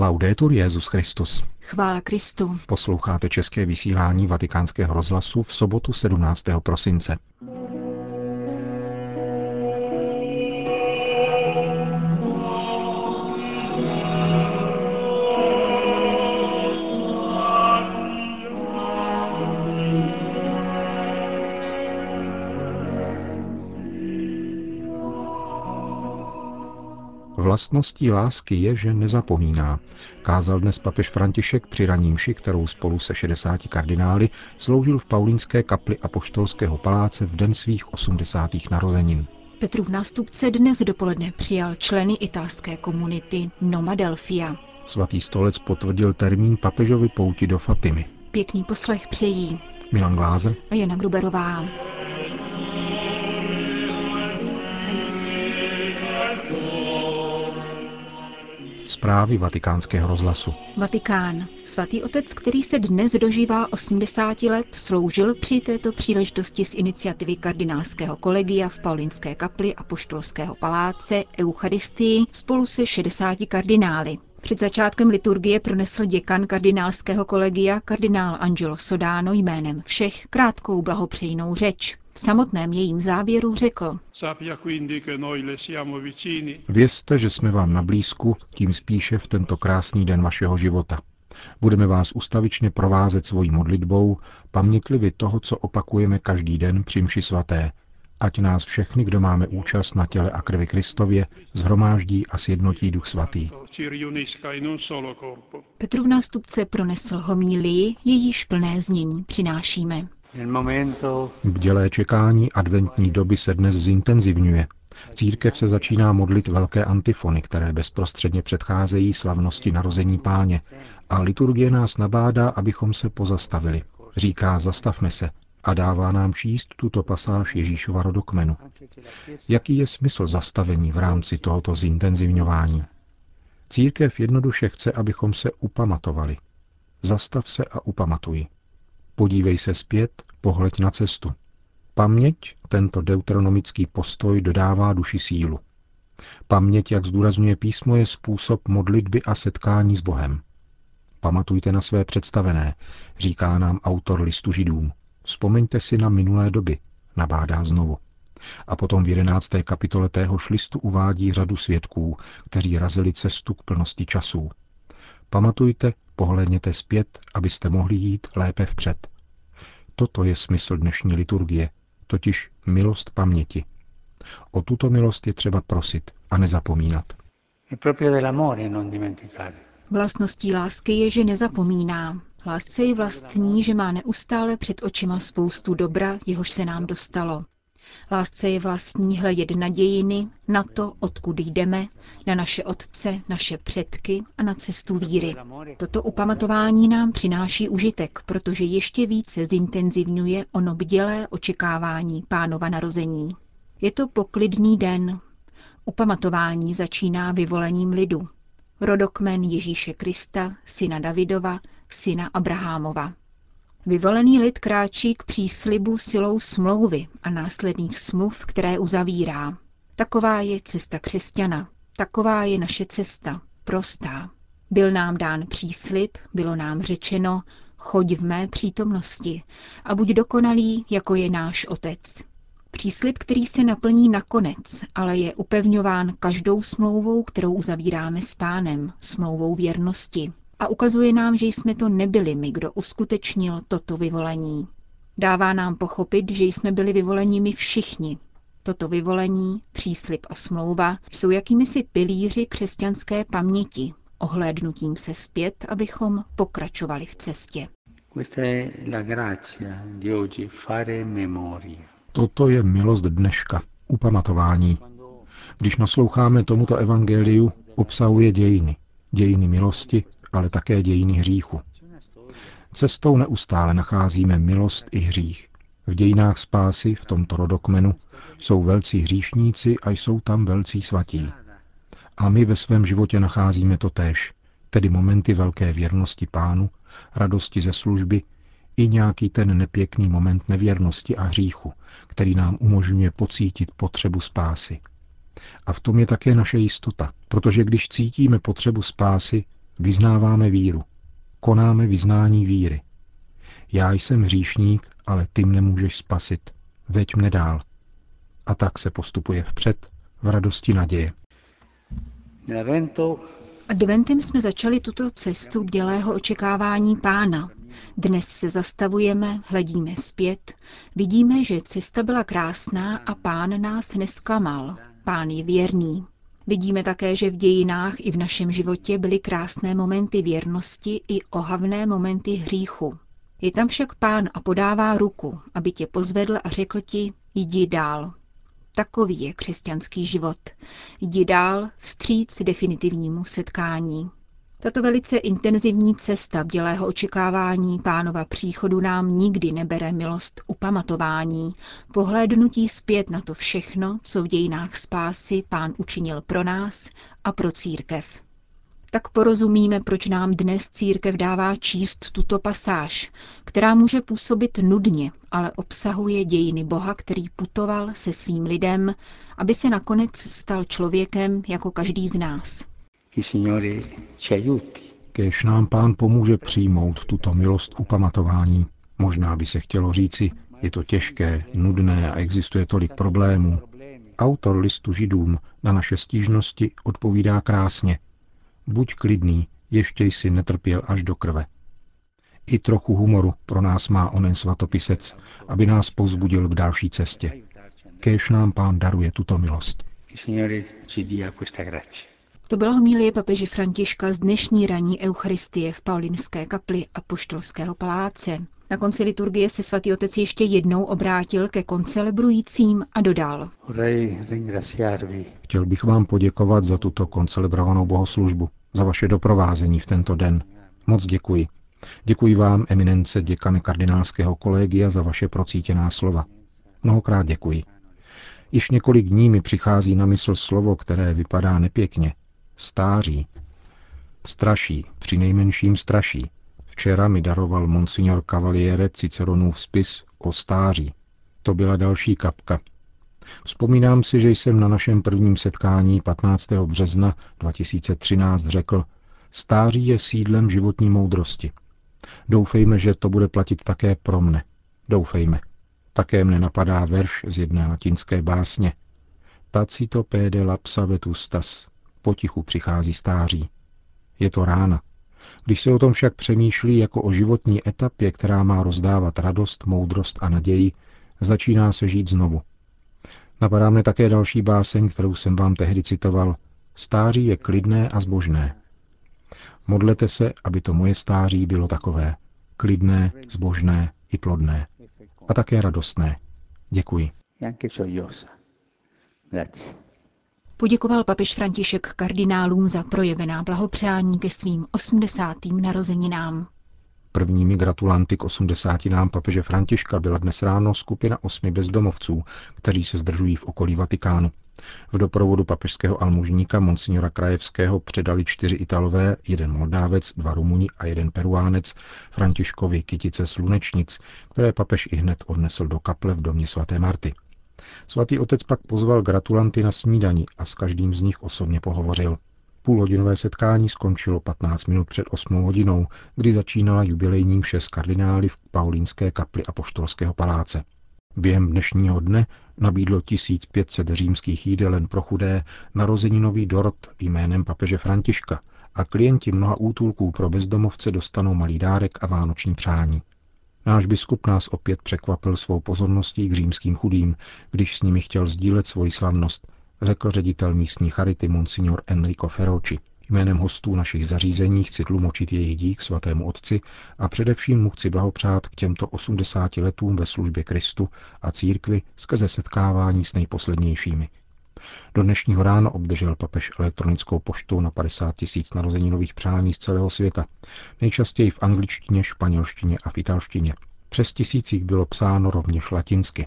Laudetur Jesus Christus. Chvála Kristu. Posloucháte české vysílání Vatikánského rozhlasu v sobotu 17. prosince. Vlastností lásky je, že nezapomíná, kázal dnes papež František při ranní mši, kterou spolu se 60 kardinály sloužil v paulínské kapli Apoštolského paláce v den svých 80. narozenin. Petrův nástupce dnes dopoledne přijal členy italské komunity Nomadelfia. Svatý stolec potvrdil termín papežovy pouti do Fatimy. Pěkný poslech přejí Milan Glázer a Jana Gruberová. Zprávy Vatikánského rozhlasu. Vatikán. Svatý otec, který se dnes dožívá 80 let, sloužil při této příležitosti z iniciativy kardinálského kolegia v paulínské kapli Apoštolského paláce eucharistii spolu se 60 kardinály. Před začátkem liturgie pronesl děkan kardinálského kolegia kardinál Angelo Sodáno jménem všech krátkou blahopřejnou řeč. V samotném jejím závěru řekl: Vězte, že jsme vám na blízku, tím spíše v tento krásný den vašeho života. Budeme vás ustavičně provázet svojí modlitbou, pamětlivi toho, co opakujeme každý den při mši svaté. Ať nás všechny, kdo máme účast na těle a krvi Kristově, shromáždí a sjednotí Duch Svatý. Petrův nástupce pronesl homílii, jejíž plné znění přinášíme. Bdělé čekání adventní doby se dnes zintenzivňuje. Církev se začíná modlit velké antifony, které bezprostředně předcházejí slavnosti narození Páně, a liturgie nás nabádá, abychom se pozastavili. Říká: zastavme se, a dává nám číst tuto pasáž Ježíšova rodokmenu. Jaký je smysl zastavení v rámci tohoto zintenzivňování? Církev jednoduše chce, abychom se upamatovali. Zastav se a upamatuj. Podívej se zpět, pohleď na cestu. Paměť, tento deuteronomický postoj, dodává duši sílu. Paměť, jak zdůrazňuje písmo, je způsob modlitby a setkání s Bohem. Pamatujte na své představené, říká nám autor listu Židům. Vzpomeňte si na minulé doby, nabádá znovu. A potom v 11. kapitole téhož listu uvádí řadu svědků, kteří razili cestu k plnosti časů. Pamatujte, pohlédněte zpět, abyste mohli jít lépe vpřed. Toto je smysl dnešní liturgie, totiž milost paměti. O tuto milost je třeba prosit a nezapomínat. Vlastností lásky je, že nezapomíná. Lásce je vlastní, že má neustále před očima spoustu dobra, jehož se nám dostalo. Lásce je vlastní hledět na dějiny, na to, odkud jdeme, na naše otce, naše předky a na cestu víry. Toto upamatování nám přináší užitek, protože ještě více zintenzivňuje ono bdělé očekávání Pánova narození. Je to poklidný den. Upamatování začíná vyvolením lidu. Rodokmen Ježíše Krista, syna Davidova, syna Abrahamova. Vyvolený lid kráčí k příslibu silou smlouvy a následných smluv, které uzavírá. Taková je cesta křesťana, taková je naše cesta, prostá. Byl nám dán příslib, bylo nám řečeno: choď v mé přítomnosti a buď dokonalý, jako je náš otec. Příslib, který se naplní nakonec, ale je upevňován každou smlouvou, kterou uzavíráme s Pánem, smlouvou věrnosti. A ukazuje nám, že jsme to nebyli my, kdo uskutečnil toto vyvolení. Dává nám pochopit, že jsme byli vyvoleni my všichni. Toto vyvolení, příslib a smlouva jsou jakýmisi pilíři křesťanské paměti, ohlédnutím se zpět, abychom pokračovali v cestě. Toto je milost dneška, upamatování. Když nasloucháme tomuto evangeliu, obsahuje dějiny. Dějiny milosti, ale také dějiny hříchu. Cestou neustále nacházíme milost i hřích. V dějinách spásy, v tomto rodokmenu, jsou velcí hříšníci a jsou tam velcí svatí. A my ve svém životě nacházíme to též, tedy momenty velké věrnosti Pánu, radosti ze služby i nějaký ten nepěkný moment nevěrnosti a hříchu, který nám umožňuje pocítit potřebu spásy. A v tom je také naše jistota, protože když cítíme potřebu spásy, Vyznáváme víru. Konáme vyznání víry. Já jsem hříšník, ale ty mne můžeš spasit. Veď mne dál. A tak se postupuje vpřed v radosti naděje. Adventem jsme začali tuto cestu bdělého očekávání Pána. Dnes se zastavujeme, hledíme zpět, vidíme, že cesta byla krásná a Pán nás nesklamal. Pán je věrný. Vidíme také, že v dějinách i v našem životě byly krásné momenty věrnosti i ohavné momenty hříchu. Je tam však Pán a podává ruku, aby tě pozvedl a řekl ti, jdi dál. Takový je křesťanský život. Jdi dál vstříc definitivnímu setkání. Tato velice intenzivní cesta bdělého očekávání Pánova příchodu nám nikdy nebere milost upamatování, pohlédnutí zpět na to všechno, co v dějinách spásy Pán učinil pro nás a pro církev. Tak porozumíme, proč nám dnes církev dává číst tuto pasáž, která může působit nudně, ale obsahuje dějiny Boha, který putoval se svým lidem, aby se nakonec stal člověkem jako každý z nás. Kéž nám Pán pomůže přijmout tuto milost upamatování. Možná by se chtělo říci, je to těžké, nudné a existuje tolik problémů. Autor listu Židům na naše stížnosti odpovídá krásně. Buď klidný, ještě jsi netrpěl až do krve. I trochu humoru pro nás má onen svatopisec, aby nás povzbudil k další cestě. Kéž nám Pán daruje tuto milost. To byla homilie papeže Františka z dnešní ranní eucharistie v Paulinské kapli Apoštolského paláce. Na konci liturgie se svatý otec ještě jednou obrátil ke koncelebrujícím a dodal. Chtěl bych vám poděkovat za tuto koncelebrovanou bohoslužbu, za vaše doprovázení v tento den. Moc děkuji. Děkuji vám, eminence děkane kardinálského kolegia, za vaše procítěná slova. Mnohokrát děkuji. Již několik dní mi přichází na mysl slovo, které vypadá nepěkně. Stáří. Straší, přinejmenším straší. Včera mi daroval monsignor Cavaliere Ciceronův spis o stáří. To byla další kapka. Vzpomínám si, že jsem na našem prvním setkání 15. března 2013 řekl, stáří je sídlem životní moudrosti. Doufejme, že to bude platit také pro mne. Doufejme. Také mne napadá verš z jedné latinské básně. Tacito pede lapsa vetustas. Potichu přichází stáří. Je to rána. Když se o tom však přemýšlí jako o životní etapě, která má rozdávat radost, moudrost a naději, začíná se žít znovu. Napadá mne také další báseň, kterou jsem vám tehdy citoval. Stáří je klidné a zbožné. Modlete se, aby to moje stáří bylo takové. Klidné, zbožné i plodné. A také radostné. Děkuji. Poděkoval papež František kardinálům za projevená blahopřání ke svým 80. narozeninám. Prvními gratulanty k 80. papeže Františka byla dnes ráno skupina 8 bezdomovců, kteří se zdržují v okolí Vatikánu. V doprovodu papežského almužníka monsignora Krajevského předali 4 Italové, 1 Moldávec, 2 Rumuni a 1 Peruánec Františkovi kytice slunečnic, které papež ihned odnesl do kaple v domě svaté Marty. Svatý otec pak pozval gratulanty na snídani a s každým z nich osobně pohovořil. Půlhodinové setkání skončilo 15 minut před 8 hodinou, kdy začínala jubilejní mše s kardinály v Paulínské kapli Apoštolského paláce. Během dnešního dne nabídlo 1500 římských jídelen pro chudé narozeninový dort jménem papeže Františka a klienti mnoha útulků pro bezdomovce dostanou malý dárek a vánoční přání. Náš biskup nás opět překvapil svou pozorností k římským chudým, když s nimi chtěl sdílet svoji slavnost, řekl ředitel místní charity monsignor Enrico Ferroci. Jménem hostů našich zařízení chci tlumočit jejich dík svatému otci a především mu chci blahopřát k těmto 80 letům ve službě Kristu a církvi skrze setkávání s nejposlednějšími. Do dnešního rána obdržel papež elektronickou poštu na 50 000 narozeninových přání z celého světa, nejčastěji v angličtině, španělštině a v italštině. Přes 1000 bylo psáno rovněž latinsky.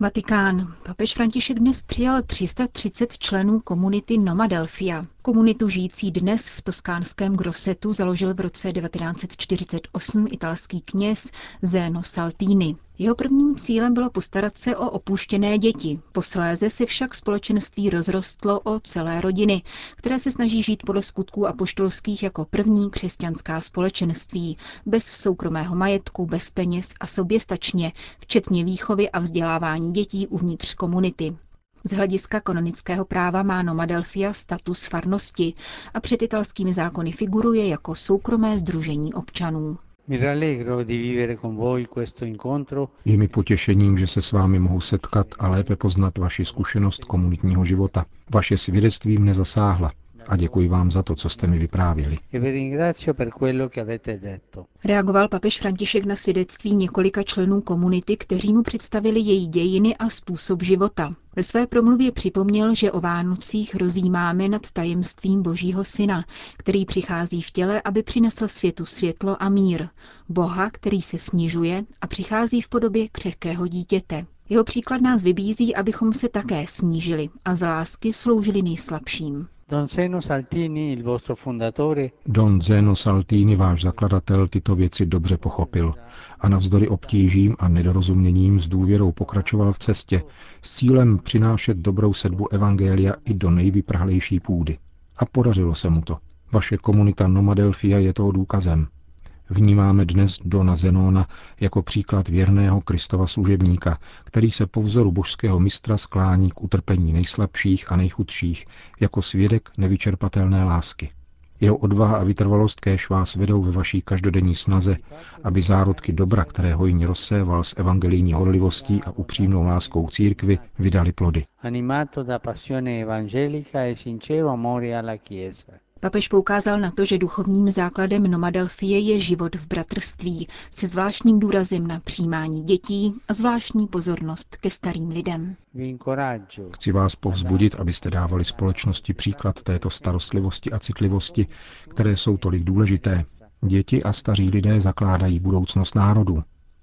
Vatikán. Papež František dnes přijal 330 členů komunity Nomadelfia. Komunitu žijící dnes v toskánském Grossetu založil v roce 1948 italský kněz Zeno Saltini. Jeho prvním cílem bylo postarat se o opuštěné děti. Posléze se však společenství rozrostlo o celé rodiny, které se snaží žít podle skutků apoštolských jako první křesťanská společenství, bez soukromého majetku, bez peněz a soběstačně, včetně výchovy a vzdělávání dětí uvnitř komunity. Z hlediska kanonického práva má Nomadelfia status farnosti a před italskými zákony figuruje jako soukromé sdružení občanů. Je mi potěšením, že se s vámi mohu setkat a lépe poznat vaši zkušenost komunitního života. Vaše svědectví mne zasáhla a děkuji vám za to, co jste mi vyprávěli. Reagoval papež František na svědectví několika členů komunity, kteří mu představili její dějiny a způsob života. Ve své promluvě připomněl, že o Vánocích rozjímáme nad tajemstvím Božího Syna, který přichází v těle, aby přinesl světu světlo a mír, Boha, který se snižuje a přichází v podobě křehkého dítěte. Jeho příklad nás vybízí, abychom se také snížili a z lásky sloužili nejslabším. Don Zeno Saltini, váš zakladatel, tyto věci dobře pochopil a navzdory obtížím a nedorozuměním s důvěrou pokračoval v cestě s cílem přinášet dobrou sedbu evangelia i do nejvyprahlejší půdy. A podařilo se mu to. Vaše komunita Nomadelfia je toho důkazem. Vnímáme dnes Dona Zenona jako příklad věrného Kristova služebníka, který se po vzoru božského mistra sklání k utrpení nejslabších a nejchudších jako svědek nevyčerpatelné lásky. Jeho odvaha a vytrvalost kéž vás vedou ve vaší každodenní snaze, aby zárodky dobra, které hojně rozséval s evangelijní horlivostí a upřímnou láskou církvi, vydali plody. Papež poukázal na to, že duchovním základem Nomadelfie je život v bratrství, se zvláštním důrazem na přijímání dětí a zvláštní pozornost ke starým lidem. Chci vás povzbudit, abyste dávali společnosti příklad této starostlivosti a citlivosti, které jsou tolik důležité. Děti a staří lidé zakládají budoucnost národů.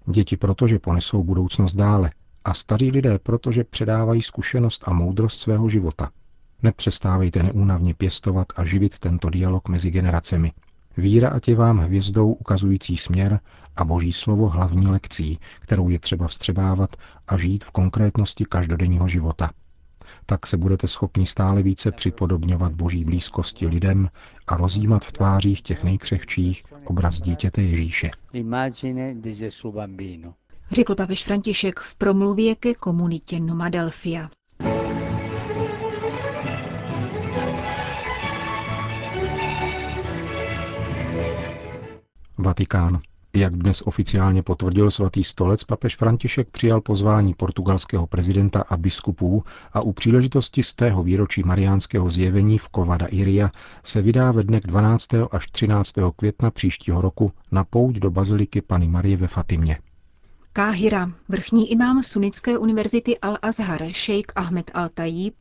Děti proto, že ponesou budoucnost dále a starí lidé proto, že předávají zkušenost a moudrost svého života. Nepřestávejte neúnavně pěstovat a živit tento dialog mezi generacemi. Víra ať je vám hvězdou ukazující směr a Boží slovo hlavní lekcí, kterou je třeba vstřebávat a žít v konkrétnosti každodenního života. Tak se budete schopni stále více připodobňovat Boží blízkosti lidem a rozjímat v tvářích těch nejkřehčích obraz dítěte Ježíše. Řekl papež František v promluvě ke komunitě Nomadelfia. Vatikán. Jak dnes oficiálně potvrdil svatý stolec, papež František přijal pozvání portugalského prezidenta a biskupů a u příležitosti 100. výročí mariánského zjevení v Cova da Iria se vydá ve dnech 12. až 13. května příštího roku na pouť do baziliky Panny Marie ve Fatimě. Káhira. Vrchní imám sunnické univerzity Al-Azhar, šejk Ahmed Al-Tajib,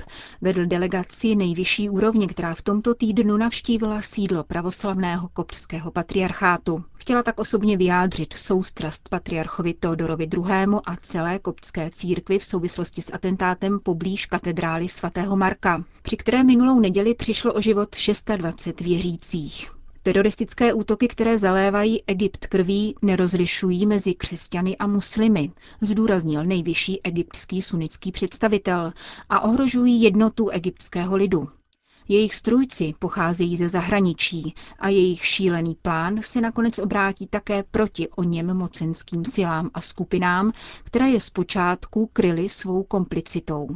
vedl delegaci nejvyšší úrovně, která v tomto týdnu navštívila sídlo pravoslavného koptského patriarchátu. Chtěla tak osobně vyjádřit soustrast patriarchovi Teodorovi II. A celé koptské církvi v souvislosti s atentátem poblíž katedrály sv. Marka, při které minulou neděli přišlo o život 26 věřících. Teroristické útoky, které zalévají Egypt krví, nerozlišují mezi křesťany a muslimy, zdůraznil nejvyšší egyptský sunnický představitel, a ohrožují jednotu egyptského lidu. Jejich strůjci pocházejí ze zahraničí a jejich šílený plán se nakonec obrátí také proti oněm mocenským silám a skupinám, které je zpočátku kryly svou komplicitou.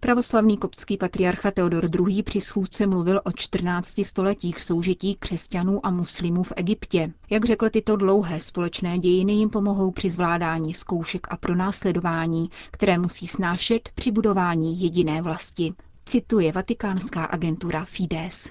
Pravoslavný koptský patriarcha Teodor II. Při schůzce mluvil o 14 stoletích soužití křesťanů a muslimů v Egyptě. Jak řekl, tyto dlouhé společné dějiny jim pomohou při zvládání zkoušek a pronásledování, které musí snášet při budování jediné vlasti, cituje vatikánská agentura Fides.